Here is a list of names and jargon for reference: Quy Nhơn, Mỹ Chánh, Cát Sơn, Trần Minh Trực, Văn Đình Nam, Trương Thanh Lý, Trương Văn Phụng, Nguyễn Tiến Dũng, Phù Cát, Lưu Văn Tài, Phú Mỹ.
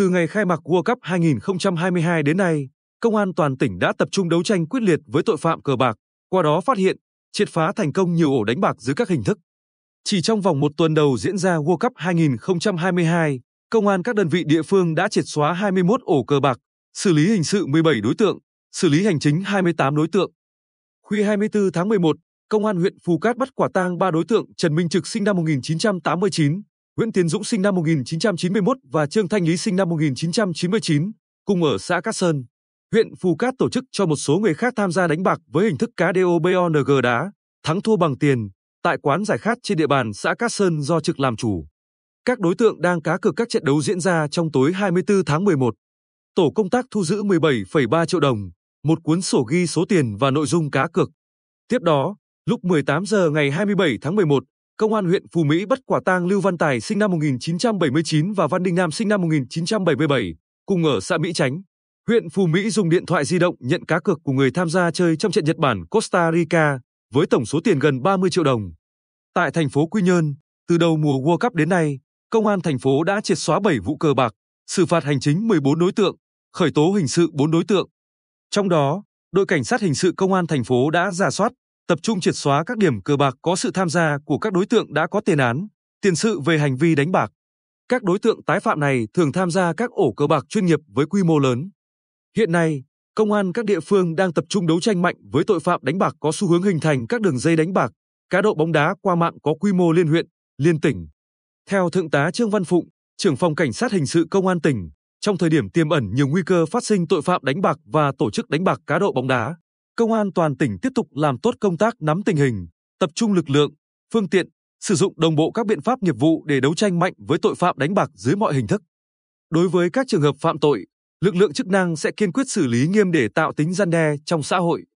Từ ngày khai mạc World Cup 2022 đến nay, Công an toàn tỉnh đã tập trung đấu tranh quyết liệt với tội phạm cờ bạc, qua đó phát hiện, triệt phá thành công nhiều ổ đánh bạc dưới các hình thức. Chỉ trong vòng một tuần đầu diễn ra World Cup 2022, Công an các đơn vị địa phương đã triệt xóa 21 ổ cờ bạc, xử lý hình sự 17 đối tượng, xử lý hành chính 28 đối tượng. Khuya 24 tháng 11, Công an huyện Phù Cát bắt quả tang 3 đối tượng Trần Minh Trực sinh năm 1989, Nguyễn Tiến Dũng sinh năm 1991 và Trương Thanh Lý sinh năm 1999, cùng ở xã Cát Sơn. Huyện Phù Cát tổ chức cho một số người khác tham gia đánh bạc với hình thức cá đô bong đá, thắng thua bằng tiền, tại quán giải khát trên địa bàn xã Cát Sơn do Trực làm chủ. Các đối tượng đang cá cược các trận đấu diễn ra trong tối 24 tháng 11. Tổ công tác thu giữ 17,3 triệu đồng, một cuốn sổ ghi số tiền và nội dung cá cược. Tiếp đó, lúc 18 giờ ngày 27 tháng 11, Công an huyện Phú Mỹ bắt quả tang Lưu Văn Tài sinh năm 1979 và Văn Đình Nam sinh năm 1977, cùng ở xã Mỹ Chánh. Huyện Phú Mỹ dùng điện thoại di động nhận cá cược của người tham gia chơi trong trận Nhật Bản-Costa Rica với tổng số tiền gần 30 triệu đồng. Tại thành phố Quy Nhơn, từ đầu mùa World Cup đến nay, Công an thành phố đã triệt xóa 7 vụ cờ bạc, xử phạt hành chính 14 đối tượng, khởi tố hình sự 4 đối tượng. Trong đó, đội cảnh sát hình sự Công an thành phố đã rà soát, tập trung triệt xóa các điểm cờ bạc có sự tham gia của các đối tượng đã có tiền án, tiền sự về hành vi đánh bạc. Các đối tượng tái phạm này thường tham gia các ổ cờ bạc chuyên nghiệp với quy mô lớn. Hiện nay, công an các địa phương đang tập trung đấu tranh mạnh với tội phạm đánh bạc có xu hướng hình thành các đường dây đánh bạc, cá độ bóng đá qua mạng có quy mô liên huyện, liên tỉnh. Theo Thượng tá Trương Văn Phụng, trưởng phòng cảnh sát hình sự Công an tỉnh, trong thời điểm tiềm ẩn nhiều nguy cơ phát sinh tội phạm đánh bạc và tổ chức đánh bạc cá độ bóng đá, Công an toàn tỉnh tiếp tục làm tốt công tác nắm tình hình, tập trung lực lượng, phương tiện, sử dụng đồng bộ các biện pháp nghiệp vụ để đấu tranh mạnh với tội phạm đánh bạc dưới mọi hình thức. Đối với các trường hợp phạm tội, lực lượng chức năng sẽ kiên quyết xử lý nghiêm để tạo tính răn đe trong xã hội.